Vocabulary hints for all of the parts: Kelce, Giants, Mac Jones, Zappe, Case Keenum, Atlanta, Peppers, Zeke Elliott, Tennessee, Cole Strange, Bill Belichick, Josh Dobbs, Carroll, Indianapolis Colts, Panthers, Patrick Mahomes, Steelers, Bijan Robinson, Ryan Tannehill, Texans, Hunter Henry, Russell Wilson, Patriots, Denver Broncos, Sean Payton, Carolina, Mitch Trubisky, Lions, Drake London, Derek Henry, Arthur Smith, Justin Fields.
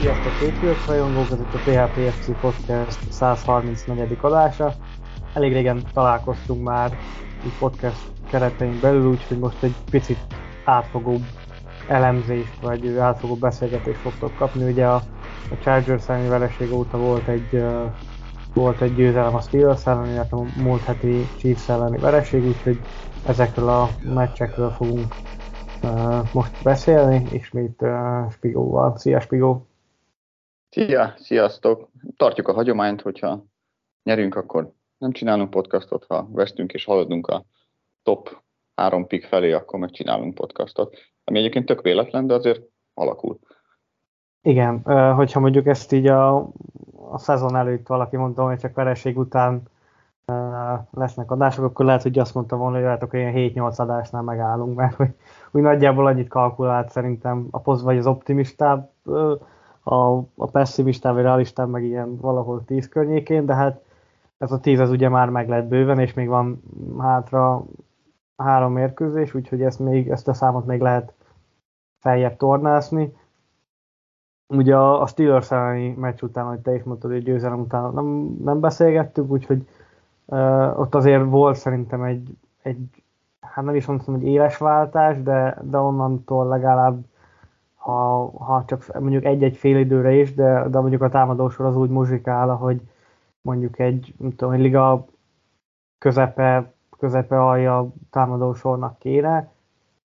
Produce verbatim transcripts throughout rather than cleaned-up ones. Sziasztok, Patriots rajongókat, itt a pé há pé ef cé Podcast száz harmincnegyedik adása. Elég régen találkoztunk már a podcast keretein belül, úgyhogy most egy picit átfogóbb elemzést, vagy átfogóbb beszélgetést fogtok kapni. Ugye a, a Chargers elleni vereség óta volt egy, uh, volt egy győzelem a Steelers ellen, illetve a múlt heti Chiefs elleni vereség, úgyhogy ezekről a meccsekről fogunk uh, most beszélni, ismét uh, Spigóval. Szia, Spigó! Szia, sziasztok! Tartjuk a hagyományt, hogyha nyerünk, akkor nem csinálunk podcastot, ha vesztünk és haladunk a top három pick felé, akkor megcsinálunk podcastot. Ami egyébként tök véletlen, de azért alakul. Igen, hogyha mondjuk ezt így a, a szezon előtt valaki mondta, hogy csak vereség után lesznek adások, akkor lehet, hogy azt mondta volna, hogy lehetok, hogy ilyen hét-nyolc adásnál megállunk, mert hogy úgy nagyjából annyit kalkulált szerintem a poz vagy az optimistább, a, a pessimistább, vagy realistább meg ilyen valahol tíz környékén, de hát ez a tíz az ugye már meg lett bőven, és még van hátra három mérkőzés, úgyhogy ezt, még, ezt a számot még lehet feljebb tornászni. Ugye a, a Steelers elleni meccs után, hogy te is mondtad, hogy győzelem után nem, nem beszélgettük, úgyhogy uh, ott azért volt szerintem egy, egy, hát nem is mondtam, hogy éles váltás, de, de onnantól legalább Ha, ha csak mondjuk egy-egy fél időre is, de, de mondjuk a támadósor az úgy muzsikál, hogy mondjuk egy, nem tudom, egy liga közepe, közepe alja támadósornak kéne,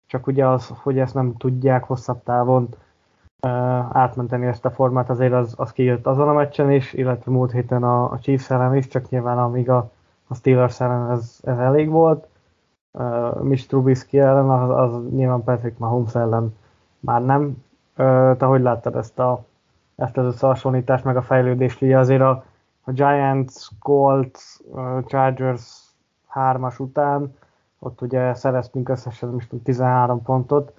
csak ugye az, hogy ezt nem tudják hosszabb távon uh, átmenteni ezt a formát, azért az, az kijött azon a meccsen is, illetve múlt héten a, a Chiefs ellen is, csak nyilván amíg a, a Steelers ellen ez, ez elég volt, uh, Mitch Trubisky ellen, az, az nyilván Patrick Mahomes ellen már nem. Te hogy láttad ezt, a, ezt az összehasonlítást, meg a fejlődést? Ugye azért a, a Giants, Colts, Chargers hármas után, ott ugye szereztünk összesen most tizenhárom pontot.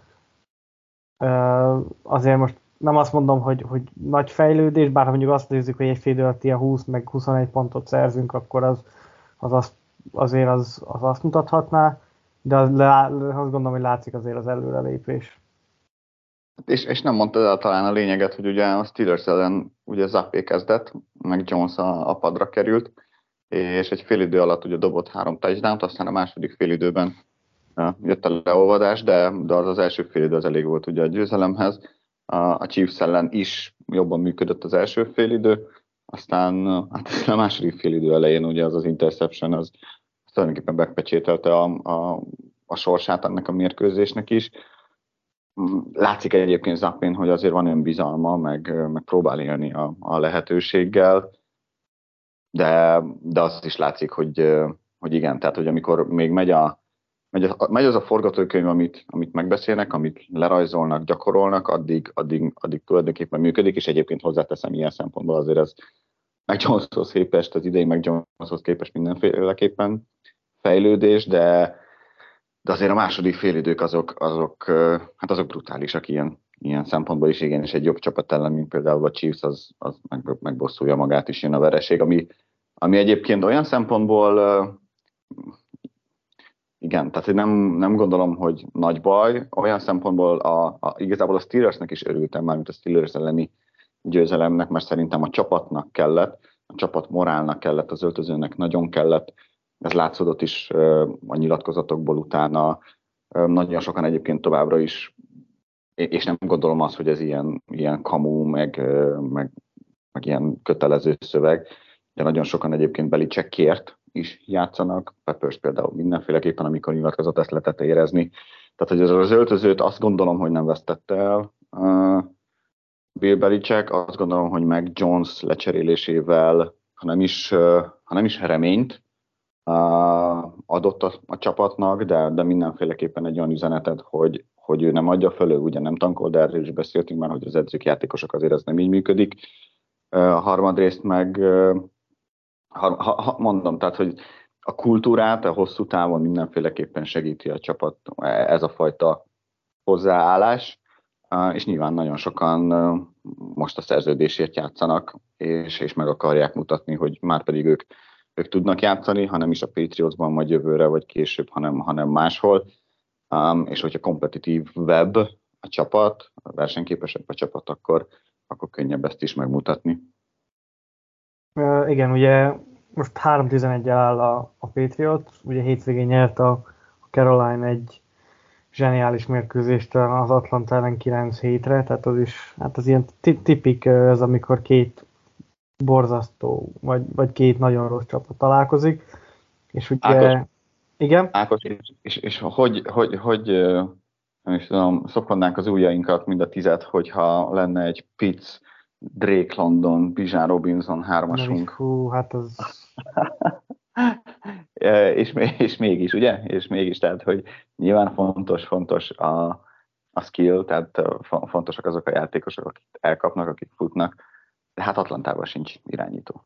Azért most nem azt mondom, hogy, hogy nagy fejlődés, bár ha mondjuk azt nézzük, hogy egy fél idő alatt ilyen húsz meg huszonegy pontot szerzünk, akkor az, az azt, azért az, az azt mutathatná, de az, azt gondolom, hogy látszik azért az előrelépés. És, és nem mondtad el talán a lényeget, hogy ugye a Steelers ellen ugye Zappe kezdett, meg Jones a, a padra került, és egy fél idő alatt ugye dobott három touchdownt, aztán a második fél időben jött a leolvadás, de, de az az első fél idő az elég volt ugye a győzelemhez. A, a Chiefs ellen is jobban működött az első fél idő, aztán hát a második fél idő elején ugye az az interception, az, az tulajdonképpen megpecsételte a, a, a sorsát ennek a mérkőzésnek is. Látszik egyébként Zappén, hogy azért van önbizalma, meg, meg próbál élni a, a lehetőséggel, de, de azt is látszik, hogy, hogy igen, tehát hogy amikor még megy, a, megy, a, megy az a forgatókönyv, amit, amit megbeszélnek, amit lerajzolnak, gyakorolnak, addig, addig, addig tulajdonképpen működik, és egyébként hozzáteszem ilyen szempontból azért ez Mac Joneshoz képest, az idei Mac Joneshoz képest mindenféleképpen fejlődés, de De azért a második félidők azok, azok, hát azok brutálisak ilyen, ilyen szempontból is, igen, és egy jobb csapat ellen, mint például a Chiefs, az, az meg, megbosszulja magát, is jön a vereség, ami, ami egyébként olyan szempontból, igen, tehát nem, nem gondolom, hogy nagy baj, olyan szempontból a, a, igazából a Steelersnek is örültem már, mint a Steelers elleni győzelemnek, mert szerintem a csapatnak kellett, a csapat morálnak kellett, az öltözőnek nagyon kellett. Ez látszódott is a nyilatkozatokból utána. Nagyon sokan egyébként továbbra is, és nem gondolom azt, hogy ez ilyen, ilyen kamu, meg, meg, meg ilyen kötelező szöveg, de nagyon sokan egyébként Belichickért is játszanak. Peppers például mindenféleképpen, amikor nyilatkozott, ezt lehetett érezni. Tehát, hogy az öltözőt azt gondolom, hogy nem vesztette el Bill Belichick, azt gondolom, hogy Mac Jones lecserélésével, ha nem is, ha nem is reményt, adott a, a csapatnak, de, de mindenféleképpen egy olyan üzenetet, hogy, hogy ő nem adja fel, ő ugye nem tankol, de erről is beszéltünk már, hogy az edzők, játékosok, azért ez nem így működik. A harmadrészt meg, ha, ha, mondom, tehát, hogy a kultúrát a hosszú távon mindenféleképpen segíti a csapat ez a fajta hozzáállás, és nyilván nagyon sokan most a szerződésért játszanak, és, és meg akarják mutatni, hogy már pedig ők, ők tudnak játszani, hanem is a Patriotsban majd jövőre, vagy később, hanem, hanem máshol. Um, és hogyha kompetitív web a csapat, versenyképesebb a csapat, akkor, akkor könnyebb ezt is megmutatni. Uh, igen, ugye most három tizenegy-jel áll a, a Patriot, ugye hétvégén nyert a, a Caroline egy zseniális mérkőzést az Atlanta ellen kilenc hétre, tehát az is, hát az ilyen tipik ez, amikor két borzasztó, vagy, vagy két nagyon rossz csapat találkozik, és ugye... Ákos. Igen. Ákos, és, és, és hogy, hogy, hogy nem is tudom, szokonnánk az ujjainkat mind a tizet, hogyha lenne egy Pitts, Drake London, Bijan Robinson hármasunk. Hú, hát az... és, és mégis, ugye? És mégis, tehát, hogy nyilván fontos, fontos a, a skill, tehát fontosak azok a játékosok, akik elkapnak, akik futnak, de hát Atlantában sincs irányító.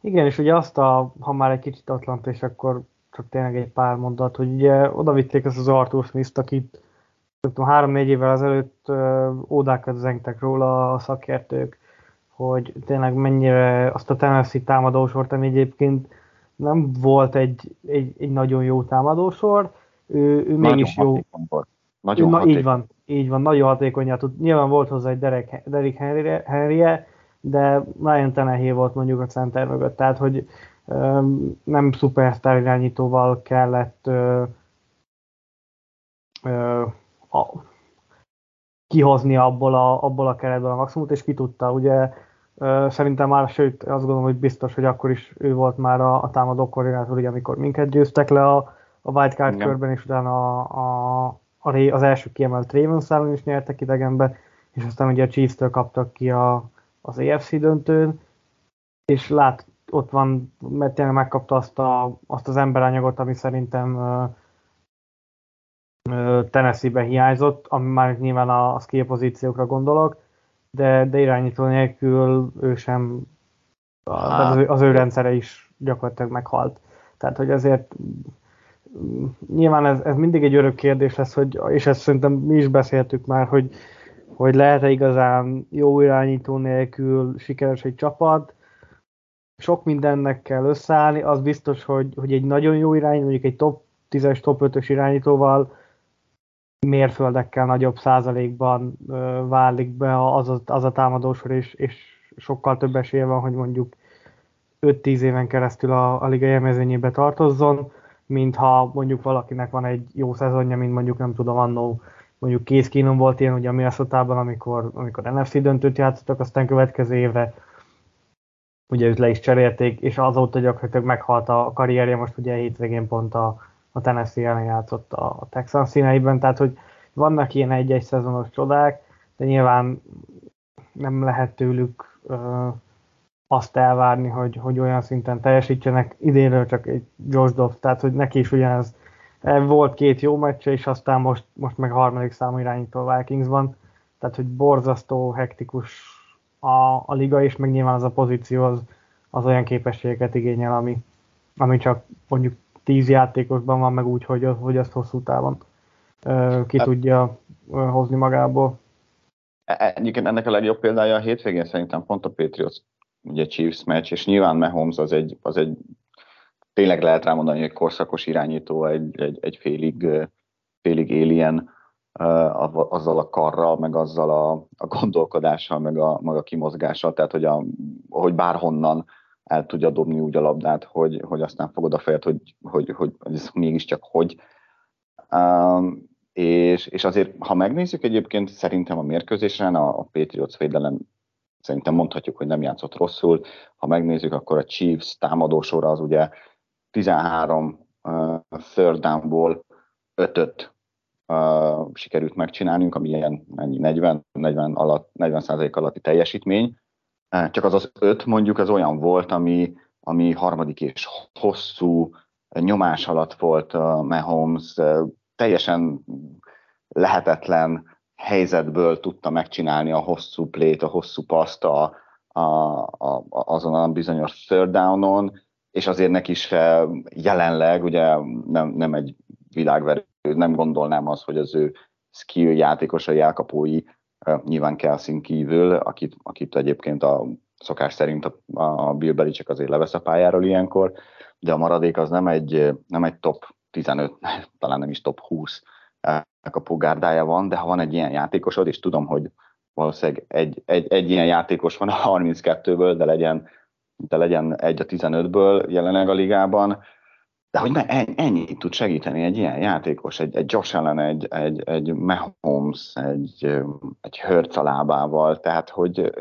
Igen, és ugye azt a, ha már egy kicsit Atlanta, és akkor csak tényleg egy pár mondat, hogy ugye odavitték ezt az Arthur Smith-t, akit három-négy évvel ezelőtt ódákat zengtek róla a szakértők, hogy tényleg mennyire azt a Tennessee támadósort, ami egyébként nem volt egy, egy, egy nagyon jó támadósor, ő, ő mégis jó. Volt. Nagyon na, így van, így van, nagyon hatékony. Nyilván volt hozzá egy Derek, Derek Henry-e, Henry-e, de Ryan Tannehill volt mondjuk a center mögött, tehát hogy nem szupersztár irányítóval kellett ö, ö, a, kihozni abból a, abból a keretből a maximumot, és ki tudta, ugye ö, szerintem már, sőt azt gondolom, hogy biztos, hogy akkor is ő volt már a, a támadó koordinátor, ugye, amikor minket győztek le a, a Wild Card körben, és utána a, a, a, az első kiemelt Ravens ellen is nyertek idegenbe, és aztán ugye a Chiefs-től kaptak ki a, az á ef cé döntőn, és lát ott van, mert tényleg megkapta azt, a, azt az emberanyagot, ami szerintem uh, uh, Tennessee-ben hiányzott, ami már nyilván a, a skill pozíciókra gondolok, de, de irányító nélkül ő sem, az, az ő rendszere is gyakorlatilag meghalt. Tehát, hogy ezért nyilván ez, ez mindig egy örök kérdés lesz, hogy, és ezt szerintem mi is beszéltük már, hogy, hogy lehet-e igazán jó irányító nélkül sikeres egy csapat. Sok mindennek kell összeállni, az biztos, hogy, hogy egy nagyon jó irányító, mondjuk egy top tízes, top ötös irányítóval mérföldekkel nagyobb százalékban ö, válik be az a, az a támadósor, és, és sokkal több esélye van, hogy mondjuk öt-tíz éven keresztül a, a liga élmezőnyébe tartozzon, mintha mondjuk valakinek van egy jó szezonja, mint mondjuk nem tudom, annó mondjuk Case Keenum volt ilyen, ugye a Minnesotában, amikor, amikor en ef cé döntőt játszottak, aztán következő évre ugye őt le is cserélték, és azóta gyakorlatilag meghalt a karrierje, most ugye hétvégén pont a, a Tennessee ellen játszott a, a Texans színeiben, tehát hogy vannak ilyen egy-egy szezonos csodák, de nyilván nem lehet tőlük ö, azt elvárni, hogy, hogy olyan szinten teljesítsenek, idénről csak egy Josh Dobbs, tehát hogy neki is ugyanez volt két jó meccse, és aztán most, most meg a harmadik számú irányító a Vikingsban, tehát hogy borzasztó, hektikus A, a liga, és meg nyilván az a pozíció az, az olyan képességeket igényel, ami, ami csak mondjuk tíz játékosban van, meg úgy, hogy, hogy azt hosszú távon uh, ki hát, tudja uh, hozni magából. Egyébként ennek a legjobb példája a hétvégén szerintem pont a Patriots, ugye Chiefs meccs, és nyilván Mahomes az egy, az egy tényleg lehet rámondani, hogy egy korszakos irányító, egy, egy, egy félig, félig alien, azzal a karral, meg azzal a, a gondolkodással, meg a, meg a kimozgással, tehát hogy, a, hogy bárhonnan el tudja dobni úgy a labdát, hogy, hogy aztán fogod a fejed, hogy, hogy, hogy ez mégiscsak hogy. Um, és, és azért, ha megnézzük egyébként, szerintem a mérkőzésen a, a Patriots védelem szerintem mondhatjuk, hogy nem játszott rosszul. Ha megnézzük, akkor a Chiefs támadósora az ugye tizenhárom uh, third downból ötöt Uh, sikerült megcsinálnunk, ami ilyen negyven, negyven, alatt, negyven százalék alatti teljesítmény. Uh, csak az az öt mondjuk az olyan volt, ami, ami harmadik és hosszú nyomás alatt volt uh, Mahomes. Uh, teljesen lehetetlen helyzetből tudta megcsinálni a hosszú plét, a hosszú paszt a, a, a, azon a bizonyos third downon, és azért neki is jelenleg ugye nem, nem egy világverő, nem gondolnám azt, hogy az ő skill játékosai, elkapói, nyilván Kelcén kívül, akit, akit egyébként a szokás szerint a, a Bill Belichick azért levesz a pályáról ilyenkor, de a maradék az nem egy, nem egy top tizenöt, talán nem is top húsz elkapó gárdája van, de ha van egy ilyen játékosod, és tudom, hogy valószínűleg egy, egy, egy ilyen játékos van a harminckettőből, de legyen, de legyen egy a tizenötből jelenleg a ligában, de hogy ennyit tud segíteni egy ilyen játékos, egy, egy Josh Allen, egy, egy, egy Mahomes, egy, egy Hurts a lábával, tehát hogy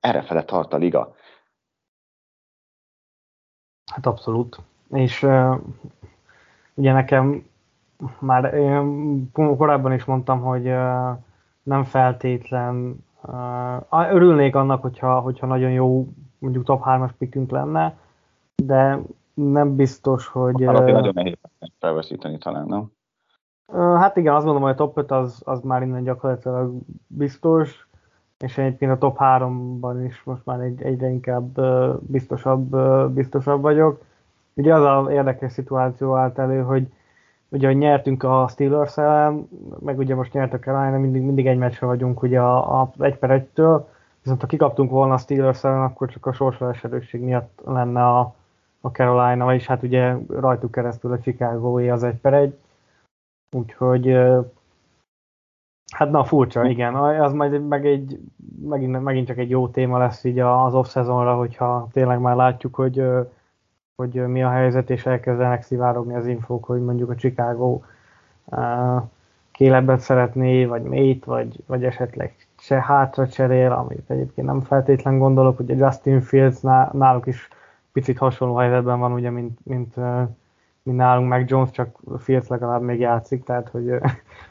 errefele tart a liga. Hát abszolút. És uh, ugye nekem már én korábban is mondtam, hogy uh, nem feltétlen uh, örülnék annak, hogyha, hogyha nagyon jó, mondjuk top hármas pickünk lenne, de nem biztos, hogy... Alapján nagyon nehéz felveszíteni talán, nem? Hát igen, azt mondom, hogy a top öt az, az már innen gyakorlatilag biztos, és egyébként a top háromban is most már egy, egyre inkább biztosabb, biztosabb vagyok. Ugye az az érdekes szituáció állt elő, hogy ugye nyertünk a Steelers ellen, meg ugye most nyert a Carolina, mindig, mindig egy meccsre vagyunk ugye a, a egy per egytől, viszont ha kikaptunk volna a Steelers ellen, akkor csak a sorsoláserősség miatt lenne a a Carolina, vagyis hát ugye rajtuk keresztül a Chicago-i az egy per egy, úgyhogy hát na furcsa, igen, az majd meg egy, megint, megint csak egy jó téma lesz így az off-szezonra, hogyha tényleg már látjuk, hogy, hogy mi a helyzet, és elkezdenek szivárogni az infók, hogy mondjuk a Chicago kélebbet szeretné, vagy mélyt, vagy, vagy esetleg se hátra cserél, amit egyébként nem feltétlen gondolok, hogy a Justin Fields náluk is picit hasonló helyzetben van, ugye, mint, mint, mint nálunk Mac Jones, csak Fields legalább még játszik, tehát hogy,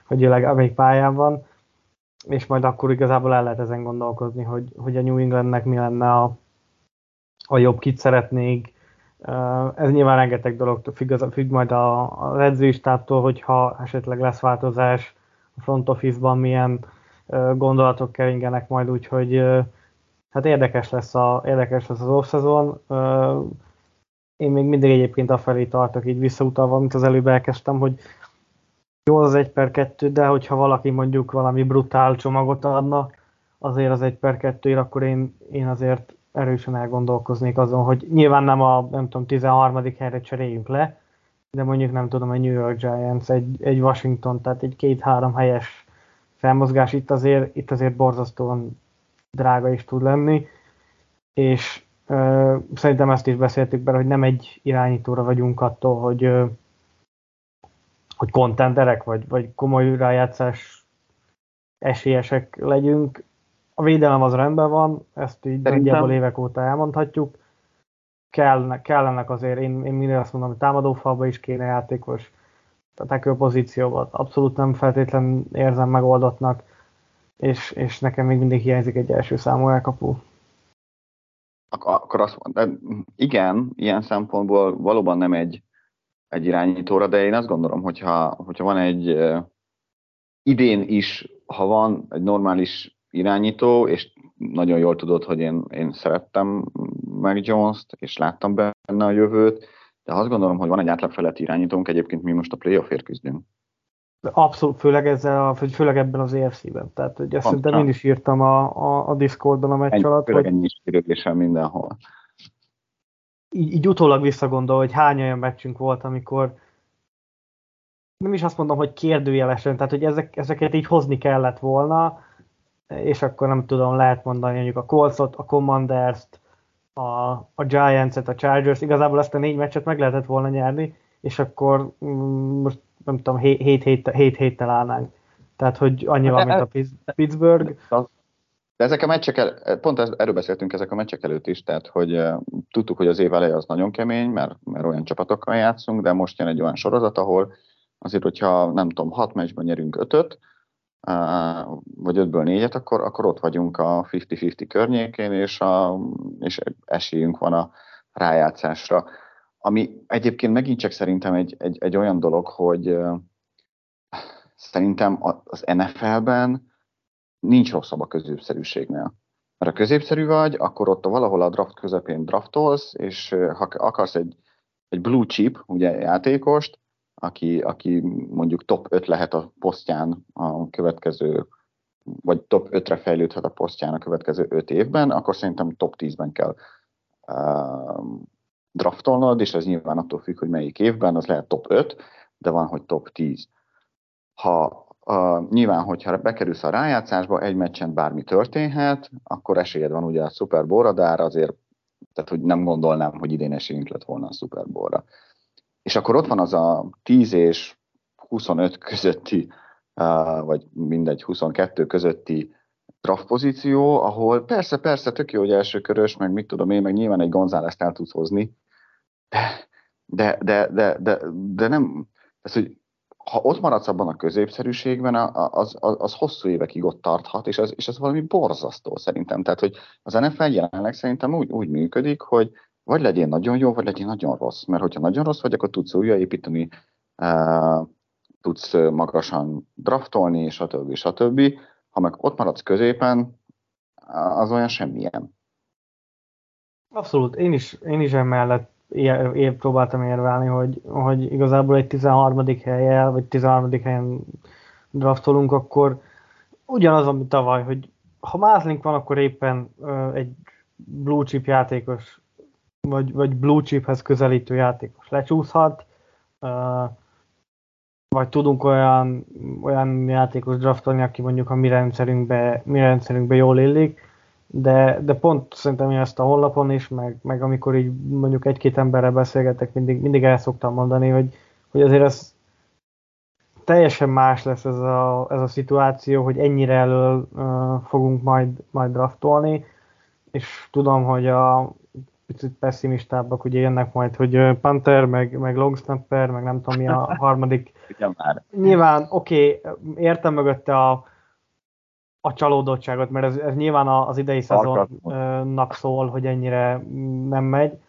hogy ő legalább még pályán van, és majd akkor igazából el lehet ezen gondolkozni, hogy, hogy a New Englandnek mi lenne a, a jobb, kit szeretnék. Ez nyilván rengeteg dolog függ, az, függ majd az edzői stábtól, hogyha esetleg lesz változás a front office-ban, milyen gondolatok keringenek majd, úgyhogy hát érdekes lesz, a, érdekes lesz az off-szezon. Én még mindig egyébként afelé tartok, így visszautalva, mint az előbb elkezdtem, hogy jó az egy per kettő, de hogyha valaki mondjuk valami brutál csomagot adna azért az egy per kettőért, akkor én, én azért erősen elgondolkoznék azon, hogy nyilván nem a nem tudom, tizenharmadik helyre cseréljünk le, de mondjuk nem tudom, egy New York Giants, egy, egy Washington, tehát egy két-három helyes felmozgás itt azért, itt azért borzasztóan drága is tud lenni, és ö, szerintem ezt is beszéltük bele, hogy nem egy irányítóra vagyunk attól, hogy, ö, hogy kontenderek, vagy, vagy komoly rájátszás esélyesek legyünk. A védelem az rendben van, ezt így nagyjából évek óta elmondhatjuk. Kell, kellenek azért, én, én mindig azt mondom, hogy támadófalba is kéne játékos, tackle pozícióban abszolút nem feltétlen érzem megoldottnak. És, és nekem még mindig hiányzik egy első számú elkapó. Akkor azt mondom, igen, ilyen szempontból valóban nem egy, egy irányítóra, de én azt gondolom, hogyha, hogyha van egy idén is, ha van egy normális irányító, és nagyon jól tudod, hogy én, én szerettem Mac Jones-t, és láttam benne a jövőt, de azt gondolom, hogy van egy átlagfeletti irányítónk, egyébként mi most a playoffért küzdünk. Abszolút, főleg, ezzel, főleg ebben az á ef cé-ben. Tehát ugye azt szerintem én is írtam a, a, a Discordon a meccs ennyi, alatt. Főleg hogy ennyi is kérdésen mindenhol. Így, így utólag visszagondol, hogy hány olyan meccsünk volt, amikor nem is azt mondom, hogy kérdőjelesen, tehát hogy ezek, ezeket így hozni kellett volna, és akkor nem tudom, lehet mondani mondjuk a Colts-ot, a Commanders-t, a, a Giants-et, a Chargers-t, igazából ezt a négy meccset meg lehetett volna nyerni, és akkor m- most nem tudom, hét héttel állnánk. Tehát, hogy annyival, mint a Pittsburgh. De ezek a meccsek, el, pont erről beszéltünk ezek a meccsek előtt is, tehát, hogy tudtuk, hogy az év eleje az nagyon kemény, mert, mert olyan csapatokkal játszunk, de most jön egy olyan sorozat, ahol azért, hogyha nem tudom, hat meccsben nyerünk ötöt, vagy ötből négyet, akkor, akkor ott vagyunk a ötven-ötven környékén, és, a, és esélyünk van a rájátszásra. Ami egyébként megint csak szerintem egy, egy, egy olyan dolog, hogy szerintem az en ef el-ben nincs rosszabb a középszerűségnél. Mert ha középszerű vagy, akkor ott valahol a draft közepén draftolsz, és ha akarsz egy, egy blue chip, ugye játékost, aki, aki mondjuk top öt lehet a posztján a következő, vagy top ötre fejlődhet a posztján a következő öt évben, akkor szerintem top tízben kell uh, draftolnod, és ez nyilván attól függ, hogy melyik évben, az lehet top öt, de van, hogy top tíz. Ha Uh, nyilván, hogyha bekerülsz a rájátszásba, egy meccsen bármi történhet, akkor esélyed van ugye a Super Bowlra, de azért tehát, hogy nem gondolnám, hogy idén esélyünk lett volna a Super Bowlra. És akkor ott van az a tíz és huszonöt közötti, uh, vagy mindegy huszonkettő közötti draft pozíció, ahol persze, persze, tök jó, hogy elsőkörös, meg mit tudom én, meg nyilván egy Gonzálezt el tudsz hozni, de, de, de, de, de, de nem, ez, hogy ha ott maradsz abban a középszerűségben, az, az, az hosszú évekig ott tarthat, és az, és az valami borzasztó szerintem. Tehát, hogy az en ef el jelenleg szerintem úgy, úgy működik, hogy vagy legyél nagyon jó, vagy legyél nagyon rossz. Mert hogyha nagyon rossz vagy, akkor tudsz újraépíteni, uh, tudsz magasan draftolni, stb. stb. Ha meg ott maradsz középen, az olyan semmilyen. Abszolút. Én is, én is emellett Ilyen, én próbáltam érvelni, hogy, hogy igazából egy tizenharmadik helyen, vagy tizenharmadik helyen draftolunk, akkor ugyanaz, ami tavaly, hogy ha mázlink van, akkor éppen uh, egy blue chip játékos, vagy, vagy blue chiphez közelítő játékos lecsúszhat, uh, vagy tudunk olyan, olyan játékos draftolni, aki mondjuk a mi rendszerünkbe, mi rendszerünkbe jól illik. De, de pont szerintem én ezt a honlapon is, meg, meg amikor így mondjuk egy-két emberrel beszélgetek, mindig, mindig el szoktam mondani, hogy, hogy azért ez teljesen más lesz ez a, ez a szituáció, hogy ennyire elől uh, fogunk majd, majd draftolni, és tudom, hogy a picit pessimistábbak ugye jönnek majd, hogy punter, meg, meg long snapper, meg nem tudom mi a harmadik. Nyilván, oké, okay, értem mögötte a a csalódottságot, mert ez, ez nyilván az idei szezonnak szól, hogy ennyire nem megy,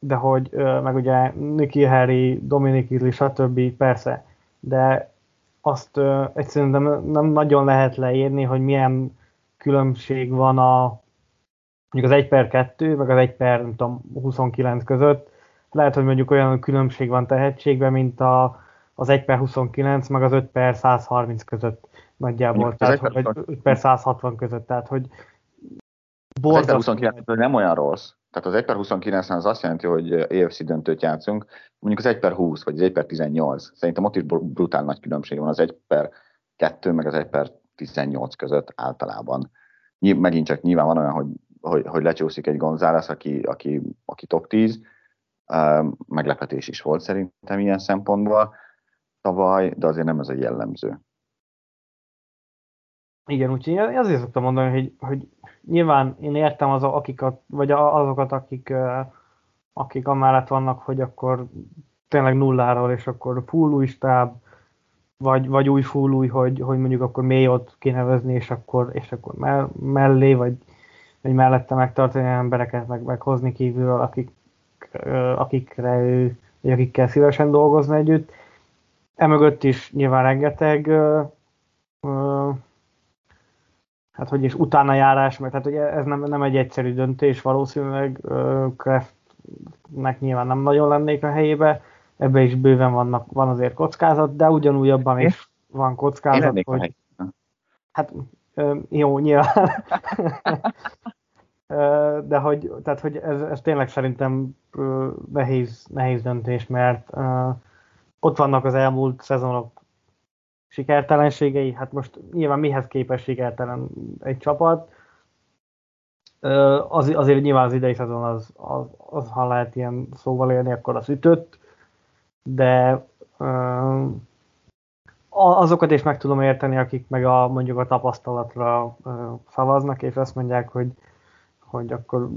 de hogy, meg ugye Nicky Harry, Dominic Idli, stb. Persze, de azt egyszerűen nem, nem nagyon lehet leírni, hogy milyen különbség van a mondjuk az egy per kettő, meg az egy per huszonkilenc között. Lehet, hogy mondjuk olyan különbség van tehetségben, mint a, az egy per huszonkilenc, meg az öt per százharminc között. Nagyjából, tehát, hogy öt per százhatvan között, tehát, hogy borzasztó. Az egy per huszonkilenc nem olyan rossz, tehát az egy per huszonkilenc az azt jelenti, hogy á ef cé döntőt játszunk, mondjuk az egy per húsz, vagy az egy per tizennyolc, szerintem ott is brutál nagy különbség van az egy per kettő, meg az egy per tizennyolc között általában. Megint csak nyilván van olyan, hogy, hogy, hogy lecsúszik egy González, aki, aki, aki top tíz, meglepetés is volt szerintem ilyen szempontból tavaly, de azért nem ez a jellemző. Igen, úgyhogy én azért szoktam mondani, hogy, hogy nyilván én értem az, akikat, vagy azokat, akik, akik amellett vannak, hogy akkor tényleg nulláról, és akkor full új stáb, vagy, vagy új full új, hogy, hogy mondjuk akkor mélyot kinevezni, és akkor, és akkor mellé, vagy, vagy mellette megtartani embereket, meg, meg hozni kívülről, akik, akikre ő, vagy akikkel szívesen dolgozna együtt. Emögött is nyilván rengeteg hát, hogy is utána járás, mert tehát, hogy ez nem, nem egy egyszerű döntés, valószínűleg uh, Kraftnek nyilván nem nagyon lennék a helyébe, ebbe is bőven vannak, van azért kockázat, de ugyanúgy abban is van kockázat, hogy... Hát um, jó, nyilván. de hogy, tehát, hogy ez, ez tényleg szerintem uh, nehéz, nehéz döntés, mert uh, ott vannak az elmúlt szezonok sikertelenségei, hát most nyilván mihez képes sikertelen egy csapat, az, azért nyilván az idei szezon az, az, az, ha lehet ilyen szóval élni, akkor az ütött, de azokat is meg tudom érteni, akik meg a, mondjuk a tapasztalatra szavaznak, és azt mondják, hogy, hogy akkor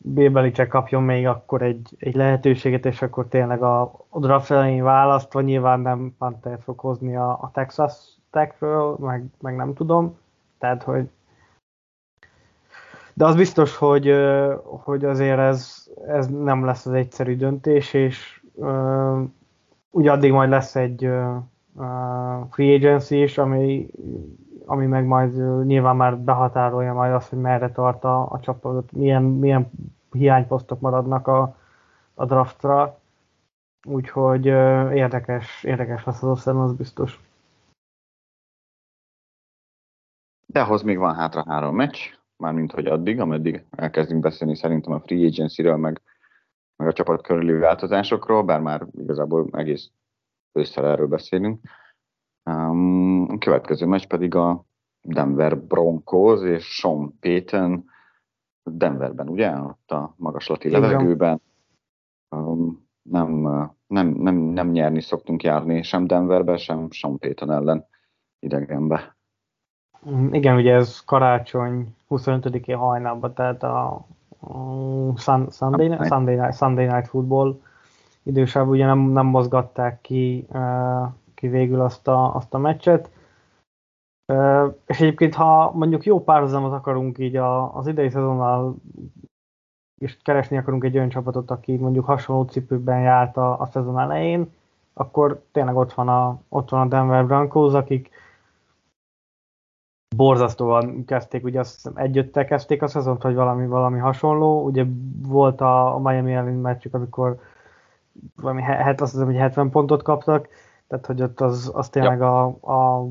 Bill Belichick kapjon még akkor egy, egy lehetőséget, és akkor tényleg a, a draft elején választva nyilván nem Panther fog hozni a, a Texas Tech-ről, meg, meg nem tudom. Tehát, hogy... De az biztos, hogy, hogy azért ez, ez nem lesz az egyszerű döntés, és uh, úgy addig majd lesz egy, uh, free agency is, ami, ami meg majd nyilván már behatárolja majd azt, hogy merre tart a, a csapatot, milyen, milyen hiányposztok maradnak a, a draftra. Úgyhogy érdekes, érdekes lesz az osztály, az biztos. De ahhoz még van hátra három meccs, mármint hogy addig, ameddig elkezdünk beszélni szerintem a free agency-ről, meg, meg a csapat körüli változásokról, bár már igazából egész ősszel erről beszélünk. Um, a következő meccs pedig a Denver Broncos és Sean Payton Denverben, ugye? Ott a magaslati levegőben. Um, nem, nem, nem, nem nyerni szoktunk járni sem Denverbe, sem Sean Payton ellen idegenbe. Igen, ugye ez karácsony huszonötödikén hajnalban, tehát a Sun, Sunday, night, Sunday, night, Sunday Night Football idősebb, ugye nem, nem mozgatták ki, ki végül azt a, azt a meccset. És egyébként, ha mondjuk jó párhuzamot akarunk így az idei szezonnal, és keresni akarunk egy olyan csapatot, aki mondjuk hasonló cipőben járt a, a szezon elején, akkor tényleg ott van a, ott van a Denver Broncos, akik borzasztóan kezdték, ugye azt hiszem együttel kezdték a szezont, hogy valami, valami hasonló. Ugye volt a, a Miami elleni meccsük, amikor valami, hát azt hiszem, hogy hetven pontot kaptak, tehát hogy ott az, az tényleg a, a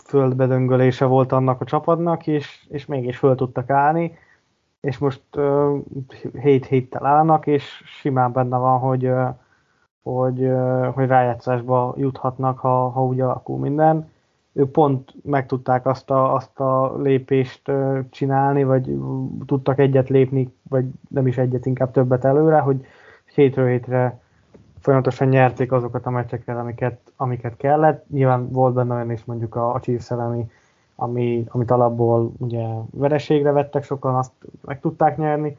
földbe döngölése volt annak a csapatnak, és, és mégis föl tudtak állni, és most uh, hét héttel állnak, és simán benne van, hogy, uh, hogy, uh, hogy rájátszásba juthatnak, ha, ha úgy alakul minden. Ők pont meg tudták azt a, azt a lépést uh, csinálni, vagy uh, tudtak egyet lépni, vagy nem is egyet, inkább többet előre, hogy hétről hétre folyamatosan nyerték azokat a meccseket, amiket, amiket kellett. Nyilván volt benne olyan is mondjuk a, a Chiefs elleni, Ami, amit alapból ugye vereségre vettek sokan, azt meg tudták nyerni,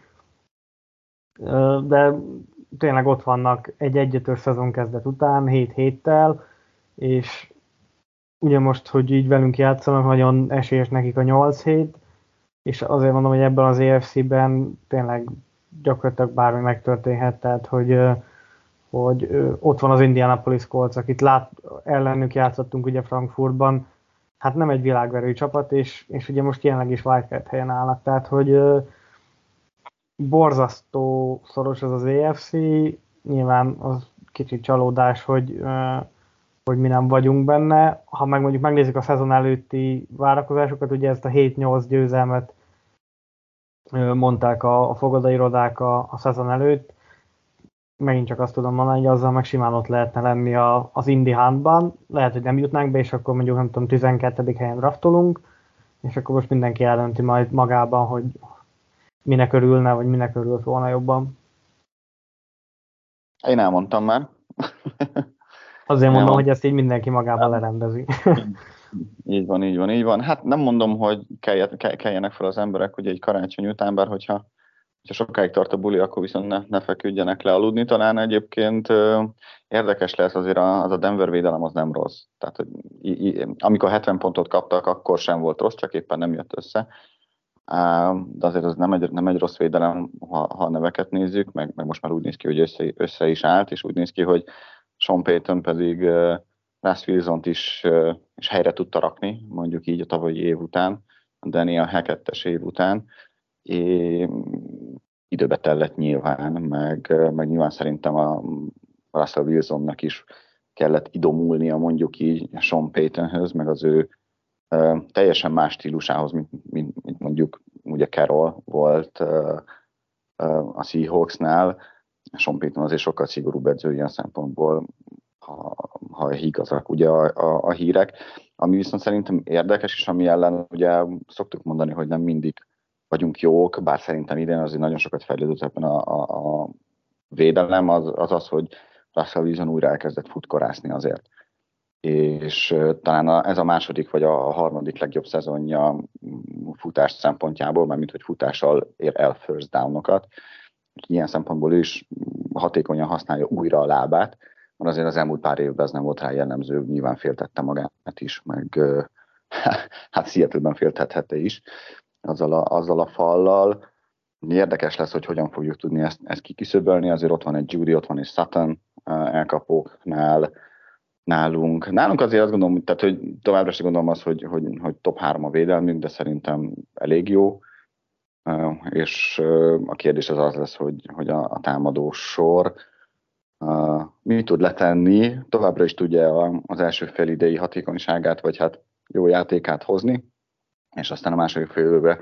de tényleg ott vannak egy egyötös szezon kezdet után, hét héttel, és ugye most, hogy így velünk játszanak, nagyon esélyes nekik a nyolc hét, és azért mondom, hogy ebben az á ef cé-ben tényleg gyakorlatilag bármi megtörténhet, tehát hogy, hogy ott van az Indianapolis Colts, akit lát, ellenük játszottunk ugye Frankfurtban, hát nem egy világverő csapat, és, és ugye most jelenleg is Wild Card helyen állnak, tehát hogy euh, borzasztó szoros az az á ef cé, nyilván az kicsit csalódás, hogy, euh, hogy mi nem vagyunk benne. Ha meg mondjuk megnézzük a szezon előtti várakozásokat, ugye ezt a hét nyolc győzelmet euh, mondták a, a fogadairodák a, a szezon előtt, megint csak azt tudom mondani, hogy azzal meg simán ott lehetne lenni a, az Indy Hunt-ban. Lehet, hogy nem jutnánk be, és akkor mondjuk nem tudom, tizenkettedik helyen draftolunk, és akkor most mindenki eldönti majd magában, hogy minek örülne, vagy minek örült volna jobban. Én elmondtam már. Azért mondom, hogy ezt így mindenki magában lerendezi. Így van, így van, így van. Hát nem mondom, hogy keljenek fel az emberek ugye egy karácsony után, bár hogyha Ha sokáig tart a buli, akkor viszont ne, ne feküdjenek le aludni. Talán egyébként ö, érdekes lesz azért a, az a Denver védelem, az nem rossz. Tehát, hogy í, í, amikor hetven pontot kaptak, akkor sem volt rossz, csak éppen nem jött össze. De azért az nem egy, nem egy rossz védelem, ha, ha neveket nézzük, meg, meg most már úgy néz ki, hogy össze, össze is állt, és úgy néz ki, hogy Sean Payton pedig ö, Russ Wilsont is, ö, is helyre tudta rakni, mondjuk így a tavalyi év után, Daniel Hackett-es év után. É, időbe tellett nyilván, meg, meg nyilván szerintem a Russell Wilsonnak is kellett idomulnia mondjuk így Sean Paytonhöz, meg az ő ö, teljesen más stílusához, mint, mint, mint mondjuk ugye Carroll volt ö, ö, a Seahawksnál. Sean Payton azért sokkal szigorúbb edző ilyen szempontból, ha, ha igazak ugye a, a, a hírek. Ami viszont szerintem érdekes, és ami ellen ugye szoktuk mondani, hogy nem mindig vagyunk jók, bár szerintem idén azért nagyon sokat fejlődött ebben a, a, a védelem, az, az az, hogy Russell Wilson újra elkezdett futkorászni azért. És talán a, ez a második vagy a harmadik legjobb szezonja futás szempontjából, mármint hogy futással ér el first down-okat. Ilyen szempontból is hatékonyan használja újra a lábát, mert azért az elmúlt pár évben ez nem volt rá jellemző, nyilván féltette magát is, meg hát Seattle-ben féltethette is. Azzal a, azzal a fallal. Érdekes lesz, hogy hogyan fogjuk tudni ezt, ezt kiküszöbölni, azért ott van egy Judy, ott van egy Sutton elkapóknál, nálunk. Nálunk azért azt gondolom, tehát, hogy továbbra sem gondolom azt, hogy, hogy, hogy top három a védelmünk, de szerintem elég jó. És a kérdés az az lesz, hogy, hogy a, a támadó sor uh, mi tud letenni, továbbra is tudja az első félidei hatékonyságát, vagy hát jó játékát hozni, és aztán a második félidőben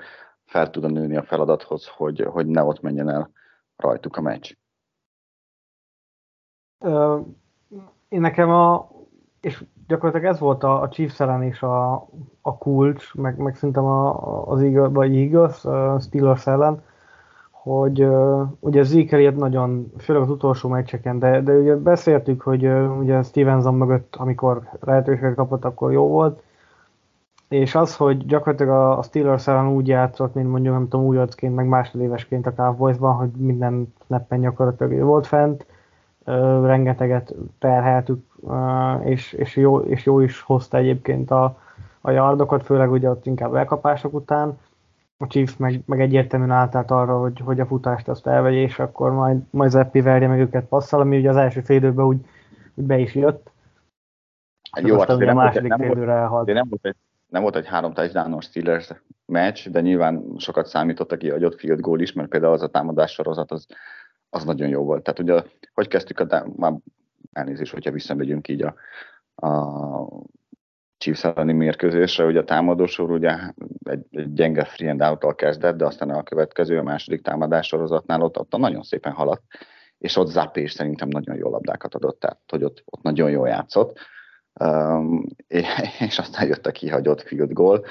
fel tud nőni a feladathoz, hogy, hogy ne ott menjen el rajtuk a meccs. Uh, én nekem a, és gyakorlatilag ez volt a, a Chiefs ellen is a, a kulcs, meg, meg szerintem a, az Eagles, vagy Eagles, uh, Steelers ellen, hogy uh, ugye Zeke Elliott nagyon, főleg az utolsó meccseken, de, de ugye beszéltük, hogy uh, ugye Stevenson mögött, amikor lehetőséget kapott, akkor jó volt, és az, hogy gyakorlatilag a, a Steelers ellen úgy játszott, mint mondjuk nem tudom újoncként, meg másodévesként a Cowboysban, hogy minden snappen gyakorlatilag volt fent, Uh, rengeteget terheltük, uh, és, és, jó, és jó is hozta egyébként a, a yardokat, főleg ugye ott inkább elkapások után. A Chiefs meg, meg egyértelműen állt arra, hogy, hogy a futást azt elvegye, és akkor majd, majd Zappe verje meg őket passzal, ami ugye az első fél időben úgy, úgy be is jött. Jó, aztán az ugye a második fél időre elhalt. Nem volt egy, nem volt egy három touchdown-os Steelers meccs, de nyilván sokat számítottak ki, hogy ott field goal is, mert például az a támadás sorozat az az nagyon jó volt. Tehát ugye, hogy kezdtük, a, már elnézést, hogyha visszamegyünk így a, a Chiefs elleni mérkőzésre, hogy a támadósor ugye egy, egy gyenge free and out-tal kezdett, de aztán a következő, a második támadás sorozatnál ott, ott nagyon szépen haladt, és ott Zappe is szerintem nagyon jó labdákat adott, tehát hogy ott, ott nagyon jól játszott, um, és aztán jött a kihagyott field goal.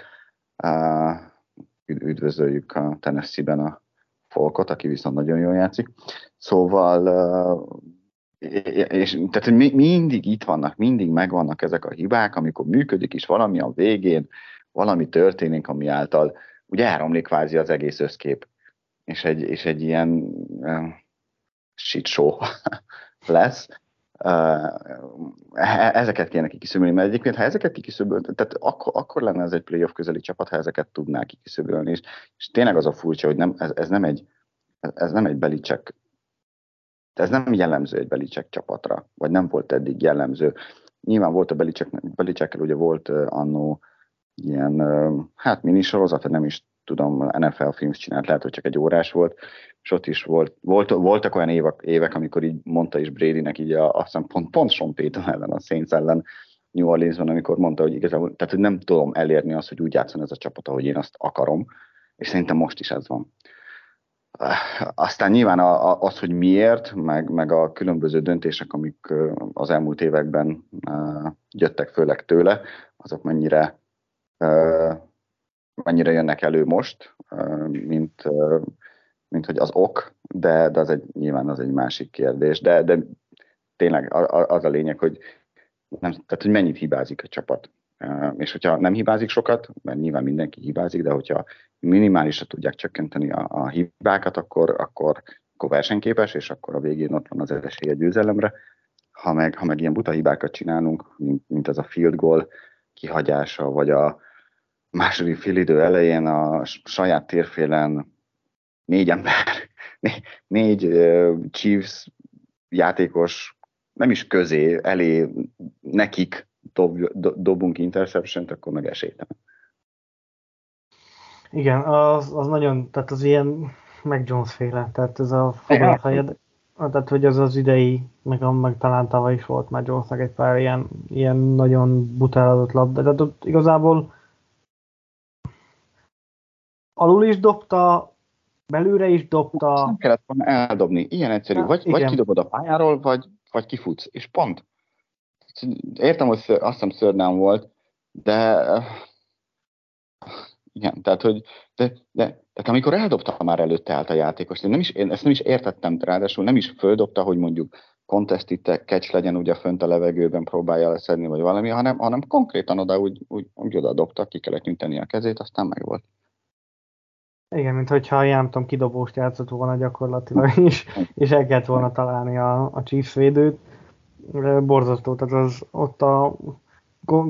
Uh, üdvözöljük a Tennessee-ben a Folkot, aki viszont nagyon jól játszik. Szóval, és, tehát mindig itt vannak, mindig megvannak ezek a hibák, amikor működik is valami a végén, valami történik, ami által ugye elromlik kvázi az egész összkép, és egy, és egy ilyen uh, shit show lesz. Uh, ezeket kéne kiküszöbölni, mert egyébként, ha ezeket kiküszöbölni, tehát akkor, akkor lenne ez egy playoff közeli csapat, ha ezeket tudnák kiküszöbölni, és, és tényleg az a furcsa, hogy nem, ez, ez nem egy ez nem egy Belichick, ez nem jellemző egy Belichick csapatra, vagy nem volt eddig jellemző. Nyilván volt a Belichick, Belichickkel ugye volt annó ilyen, hát minisorozat, nem is tudom, en ef el Films csinált, lehet, hogy csak egy órás volt, és ott is volt, volt, voltak olyan évek, évek, amikor így mondta is Bradynek, így a, azt hiszem pont, pont Sean Payton ellen, a Saints ellen New Orleansban, amikor mondta, hogy igazából, tehát hogy nem tudom elérni azt, hogy úgy játszon ez a csapat, ahogy én azt akarom, és szerintem most is ez van. Aztán nyilván a, a, az, hogy miért, meg, meg a különböző döntések, amik az elmúlt években uh, jöttek főleg tőle, azok mennyire uh, mennyire jönnek elő most, mint, mint hogy az ok, de, de az egy, nyilván az egy másik kérdés. De, de tényleg az a lényeg, hogy, nem, tehát, hogy mennyit hibázik a csapat. És hogyha nem hibázik sokat, mert nyilván mindenki hibázik, de hogyha minimálisra tudják csökkenteni a, a hibákat, akkor, akkor, akkor versenyképes, és akkor a végén ott van az esély a győzelemre. Ha meg, ha meg ilyen buta hibákat csinálunk, mint, mint ez a field goal kihagyása, vagy a második fél idő elején a saját térfélen négy ember, né, négy uh, Chiefs játékos, nem is közé, elé nekik dob, do, dobunk interception-t, akkor meg esélytelen. Igen, az, az nagyon, tehát az ilyen Mac Jones féle, tehát ez a fogadhelyed, tehát hogy az az idei, meg, meg talán tavaly is volt Mac Jonesnak egy pár ilyen, ilyen nagyon butáladott labda, tehát ott igazából alul is dobta, belőle is dobta. Ezt nem kellett volna eldobni. Ilyen egyszerű. Vagy, vagy kidobod a pályáról, vagy, vagy kifutsz. És pont. Értem, hogy ször, azt hiszem szörnám volt, de igen, tehát, hogy de, de, tehát amikor eldobta, már előtte állt a játékos. Nem is, én ezt nem is értettem, ráadásul nem is földobta, hogy mondjuk contest-ite, catch legyen ugye fönt a levegőben, próbálja leszedni, vagy valami, hanem, hanem konkrétan oda úgy, úgy, úgy oda dobta, ki kellett nyújtani a kezét, aztán meg volt. Igen, mint hogyha ilyen, nem tudom, kidobóst játszott volna gyakorlatilag is, és el kellett volna találni a, a Chiefs védőt. Borzasztó, tehát az ott a...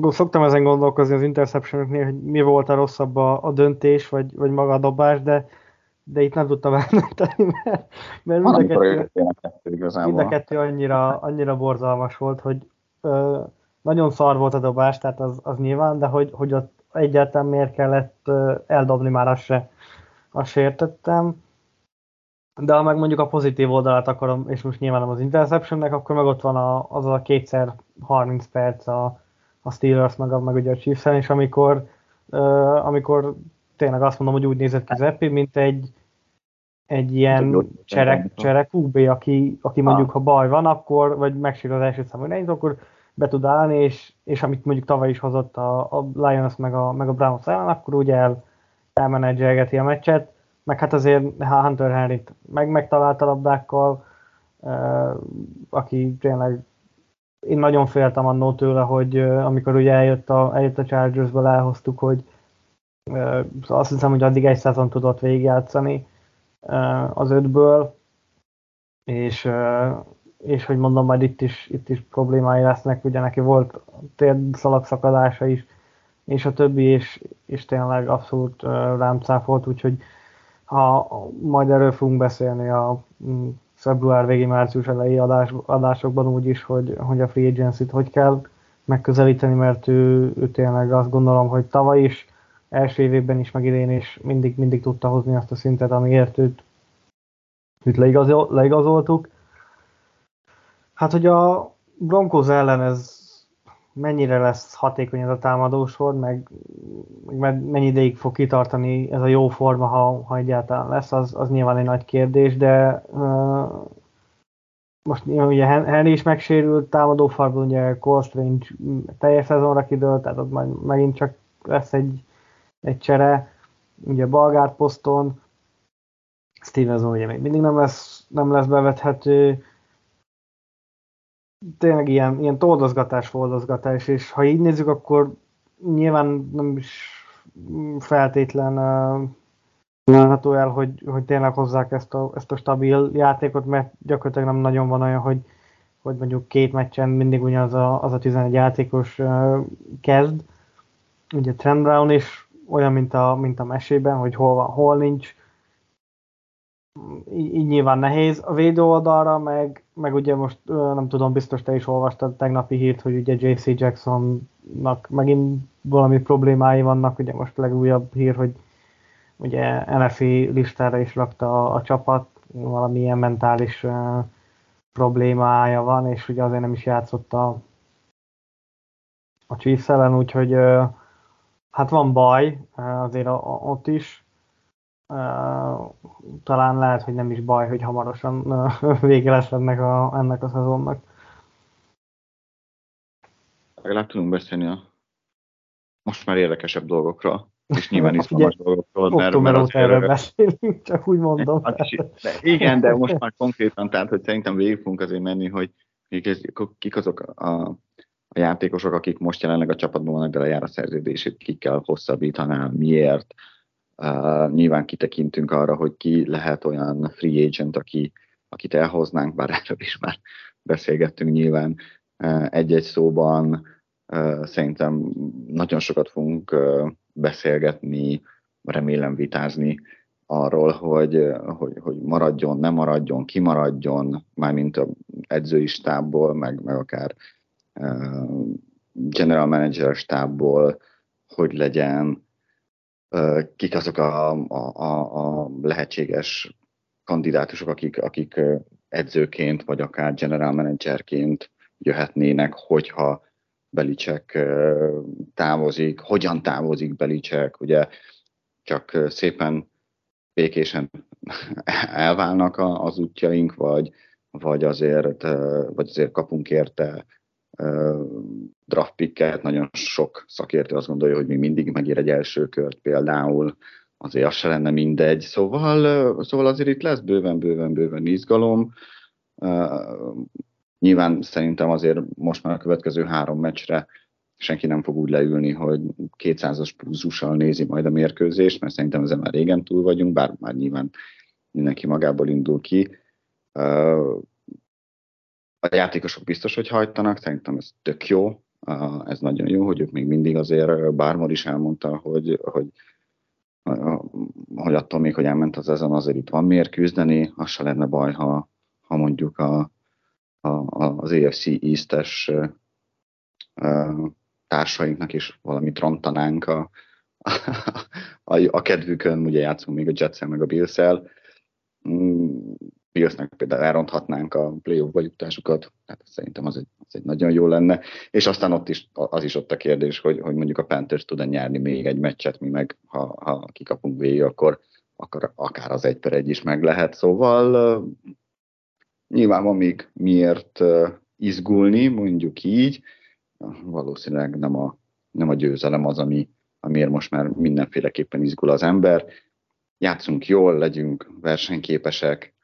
Szoktam ezen gondolkozni az interceptionöknél, hogy mi volt a rosszabb a, a döntés, vagy, vagy maga a dobás, de, de itt nem tudtam elmenteni, mert, mert mind a kettő, mind a kettő annyira, annyira borzalmas volt, hogy ö, nagyon szar volt a dobás, tehát az, az nyilván, de hogy, hogy ott egyáltalán miért kellett eldobni, már azt se, azt se értettem. De ha meg mondjuk a pozitív oldalát akarom, és most nyilván nem az interceptionnek, akkor meg ott van a, az a kétszer harminc perc a, a Steelers, meg, a, meg ugye a Chiefs-en, és amikor, uh, amikor tényleg azt mondom, hogy úgy nézett ki Zappe, mint egy, egy ilyen cserek, cserek u bé, aki, aki mondjuk, ha baj van, akkor, vagy megsír az első számú irányzó, akkor be tud állni, és, és amit mondjuk tavaly is hozott a, a Lions meg a, meg a Browns ellen, akkor úgy el, elmenedzselgeti a meccset. Meg hát azért Hunter Henryt meg megtalálta labdákkal, aki tényleg, én nagyon féltem annól tőle, hogy amikor ugye eljött a, eljött a Chargersből, elhoztuk, hogy azt hiszem, hogy addig egy százon tudott végigjátszani az ötből, és, és hogy mondom, majd itt is, itt is problémái lesznek, ugye neki volt térdszalagszakadása is, és a többi, és, és tényleg abszolút rámcáfolt, úgyhogy ha majd erről fogunk beszélni a február végi március elejé adás, adásokban úgy is, hogy, hogy a free agency-t hogy kell megközelíteni, mert ő, ő tényleg azt gondolom, hogy tavaly is, első évében is, meg idén is mindig, mindig tudta hozni azt a szintet, amiért őt, őt leigazol, leigazoltuk. Hát, hogy a Broncos ellen ez mennyire lesz hatékony ez a támadósor, meg, meg mennyi ideig fog kitartani ez a jó forma, ha, ha egyáltalán lesz, az, az nyilván egy nagy kérdés, de uh, most ugye Henry is megsérült, támadófalban ugye Cole Strange teljes szezonra kidőlt, tehát ott majd megint csak lesz egy, egy csere, ugye Balgárd poszton, Stevenson ugye még mindig nem lesz, nem lesz bevethető. Tényleg ilyen, ilyen toldozgatás, foldozgatás, és ha így nézzük, akkor nyilván nem is feltétlen uh, látható el, hogy, hogy tényleg hozzák ezt a, ezt a stabil játékot, mert gyakorlatilag nem nagyon van olyan, hogy, hogy mondjuk két meccsen mindig ugyanaz a, az a tizenegy játékos uh, kezd. Ugye Trent Brown is olyan, mint a, mint a mesében, hogy hol van, hol nincs. Így, így nyilván nehéz. A védő oldalra, meg, meg ugye most nem tudom, biztos te is olvastad tegnapi hírt, hogy ugye jé cé Jacksonnak megint valami problémái vannak, ugye most legújabb hír, hogy ugye en ef i listára is rakta a, a csapat, valami ilyen mentális uh, problémája van, és ugye azért nem is játszott a, a Chiefs ellen, úgyhogy uh, hát van baj uh, azért a, a, ott is. Uh, talán lehet, hogy nem is baj, hogy hamarosan uh, vége lesz ennek a, ennek a szezonnak. Legalább tudunk beszélni a most már érdekesebb dolgokról, és nyilván izgalmas dolgokról. Október óta erről beszélünk, csak úgy mondom. De igen, de most már konkrétan, tehát hogy szerintem végig fogunk azért menni, hogy kik azok a, a játékosok, akik most jelenleg a csapatban vannak, de lejár a szerződését, ki kell hosszabbítanál, miért. Uh, nyilván kitekintünk arra, hogy ki lehet olyan free agent, aki, akit elhoznánk, bár erről is már beszélgettünk nyilván uh, egy-egy szóban. Uh, szerintem nagyon sokat fogunk uh, beszélgetni, remélem vitázni arról, hogy, hogy, hogy maradjon, ne maradjon, ki maradjon, mármint az edzői stábból, meg, meg akár uh, general manager stábból, hogy legyen, kik azok a, a, a lehetséges kandidátusok, akik, akik edzőként, vagy akár general managerként jöhetnének, hogyha Belichick távozik, hogyan távozik Belichick, ugye csak szépen békésen elválnak az útjaink, vagy, vagy, azért, vagy azért kapunk érte draft picket. Nagyon sok szakértő azt gondolja, hogy még mindig megér egy első kört például, azért az se lenne mindegy, szóval, szóval azért itt lesz bőven-bőven-bőven izgalom. Uh, nyilván szerintem azért most már a következő három meccsre senki nem fog úgy leülni, hogy kétszázas pulzussal nézi majd a mérkőzést, mert szerintem ezen már régen túl vagyunk, bár már nyilván mindenki magából indul ki. Uh, A játékosok biztos, hogy hajtanak, szerintem ez tök jó, ez nagyon jó, hogy ők még mindig azért, Bármor is elmondta, hogy, hogy, hogy attól még, hogy elment az ezen, azért itt van miért küzdeni, az se lenne baj, ha, ha mondjuk a, a, az á ef cé East-es társainknak is valamit rontanánk a, a, a, a kedvükön, ugye játszunk még a Jetszel meg a Billszel. Billsnek például elronthatnánk a playoffba jutásukat, tehát szerintem az egy, az egy nagyon jó lenne, és aztán ott is, az is ott a kérdés, hogy, hogy mondjuk a Panthers tud-e nyerni még egy meccset, mi meg ha, ha kikapunk végig, akkor, akkor akár az egy per egy is meg lehet, szóval nyilván van még miért izgulni, mondjuk így, valószínűleg nem a, nem a győzelem az, ami, amiért most már mindenféleképpen izgul az ember. Játszunk jól, legyünk versenyképesek,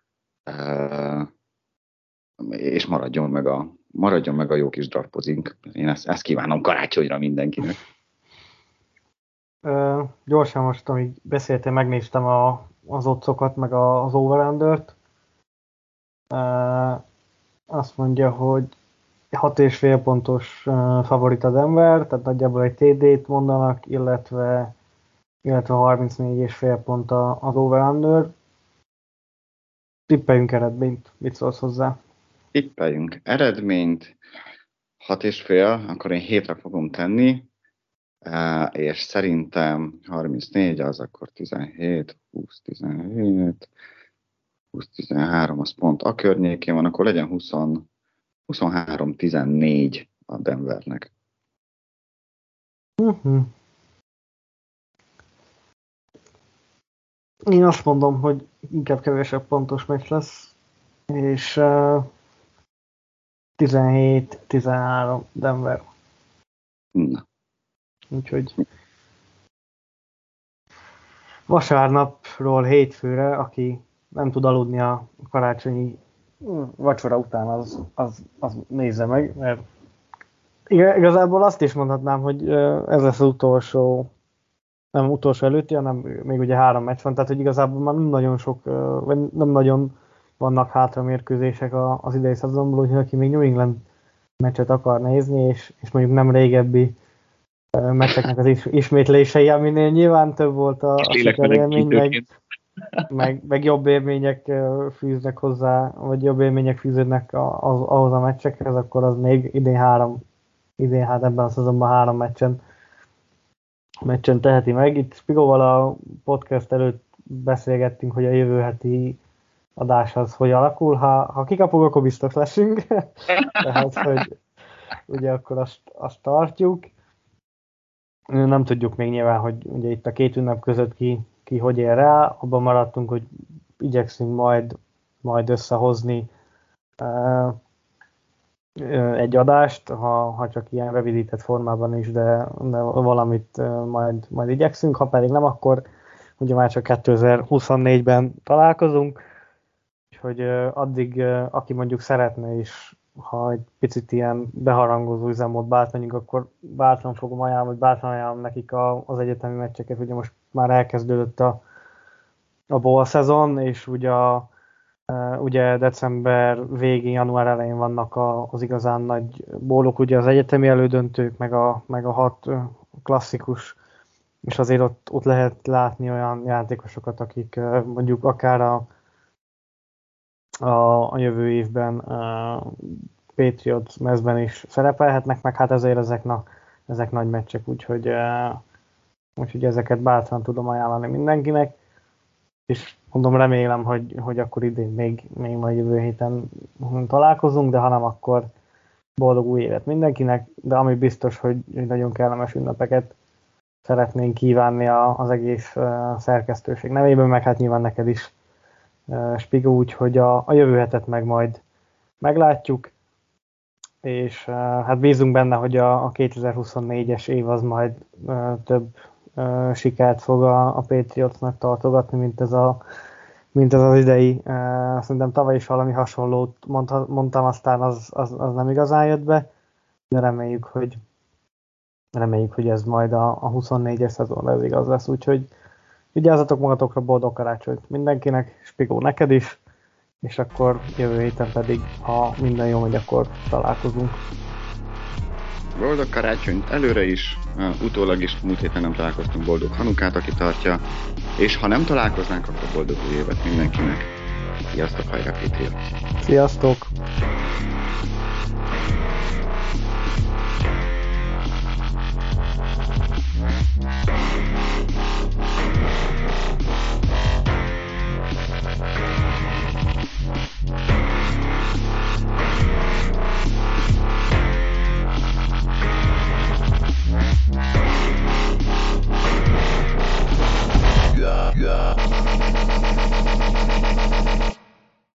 és maradjon meg a, maradjon meg a jó kis draftpozink. Én ezt, ezt kívánom karácsonyra mindenkinek. Ö, gyorsan most, amíg beszéltél, megnéztem a, az oddszokat, meg a, az over-undert. Ö, azt mondja, hogy hat és fél pontos uh, favorit az ember, tehát nagyjából egy té dét mondanak, illetve, illetve harmincnégy és fél pont az over-under. Tippeljünk eredményt, mit szólsz hozzá? Tippeljünk eredményt, hat és fél, akkor én hétre fogom tenni, és szerintem harmincnégy, az akkor tizenhét, húsz, tizenhét, húsz, tizenhárom, az pont a környékén van, akkor legyen húsz huszonhárom tizennégy a Denvernek. Uh-huh. Én azt mondom, hogy inkább kevesebb pontos meccs lesz, és uh, tizenhét tizenhárom Denver. Na. Úgyhogy vasárnapról hétfőre, aki nem tud aludni a karácsonyi vacsora után, az, az, az nézze meg, mert igazából azt is mondhatnám, hogy ez lesz az utolsó, nem utolsó előtti, hanem még ugye három meccs van, tehát hogy igazából már nem nagyon sok, vagy nem nagyon vannak hátramérkőzések az idei szezonból, úgyhogy aki még New England meccset akar nézni, és, és mondjuk nem régebbi meccseknek az ismétlései, aminél nyilván több volt a, a sikerélmény, meg Meg, meg jobb élmények fűznek hozzá, vagy jobb élmények fűződnek az, ahhoz a meccsekhez, akkor az még idén három, idén hát ebben a szezonban három meccsen, meccsen teheti meg. Itt Spigóval a podcast előtt beszélgettünk, hogy a jövő heti adás az hogy alakul. Ha, ha kikapunk, akkor biztos leszünk. Tehát, hogy ugye akkor azt, azt tartjuk. Nem tudjuk még nyilván, hogy ugye itt a két ünnep között ki ki hogy ér rá, abban maradtunk, hogy igyekszünk majd, majd összehozni uh, egy adást, ha, ha csak ilyen rövidített formában is, de, de valamit uh, majd, majd igyekszünk, ha pedig nem, akkor ugye már csak kétezer-huszonnégyben találkozunk, úgyhogy uh, addig, uh, aki mondjuk szeretne is, ha egy picit ilyen beharangozó üzemmód bátlanjuk, akkor bátran fogom ajánlom, hogy bátran ajánlom nekik a, az egyetemi meccseket, ugye most már elkezdődött a, a bowl szezon, és ugye, a, ugye december végén, január elején vannak a, az igazán nagy bólok, ugye az egyetemi elődöntők, meg a, meg a hat klasszikus, és azért ott, ott lehet látni olyan játékosokat, akik mondjuk akár a A, a jövő évben a Patriots mezben is szerepelhetnek, meg hát ezért ezek, na, ezek nagy meccsek, úgyhogy, uh, úgyhogy ezeket bátran tudom ajánlani mindenkinek, és mondom, remélem, hogy, hogy akkor idén még, még majd jövő héten találkozunk, de ha nem, akkor boldog új évet mindenkinek, de ami biztos, hogy nagyon kellemes ünnepeket szeretnénk kívánni a, az egész uh, szerkesztőség nevében, meg hát nyilván neked is, Spigó, úgyhogy a, a jövő hetet meg majd meglátjuk, és uh, hát bízunk benne, hogy a, a kétezer-huszonnégyes év az majd uh, több uh, sikert fog a, a Patriotsnak tartogatni, mint ez, a, mint ez az idei. Uh, szerintem tavaly is valami hasonlót mondta, mondtam, aztán az, az, az nem igazán jött be, de reméljük, hogy, reméljük, hogy ez majd a, a huszonnégyes szezonra ez igaz lesz, úgyhogy vigyázzatok magatokra, boldog karácsonyt mindenkinek, Spigó neked is, és akkor jövő héten pedig, ha minden jó megy, akkor találkozunk. Boldog karácsonyt előre is, utólag is, múlt héten nem találkoztunk, boldog Hanukát, aki tartja, és ha nem találkoznánk, akkor boldog új évet mindenkinek. Sziasztok, hajrá Pétél! Sziasztok!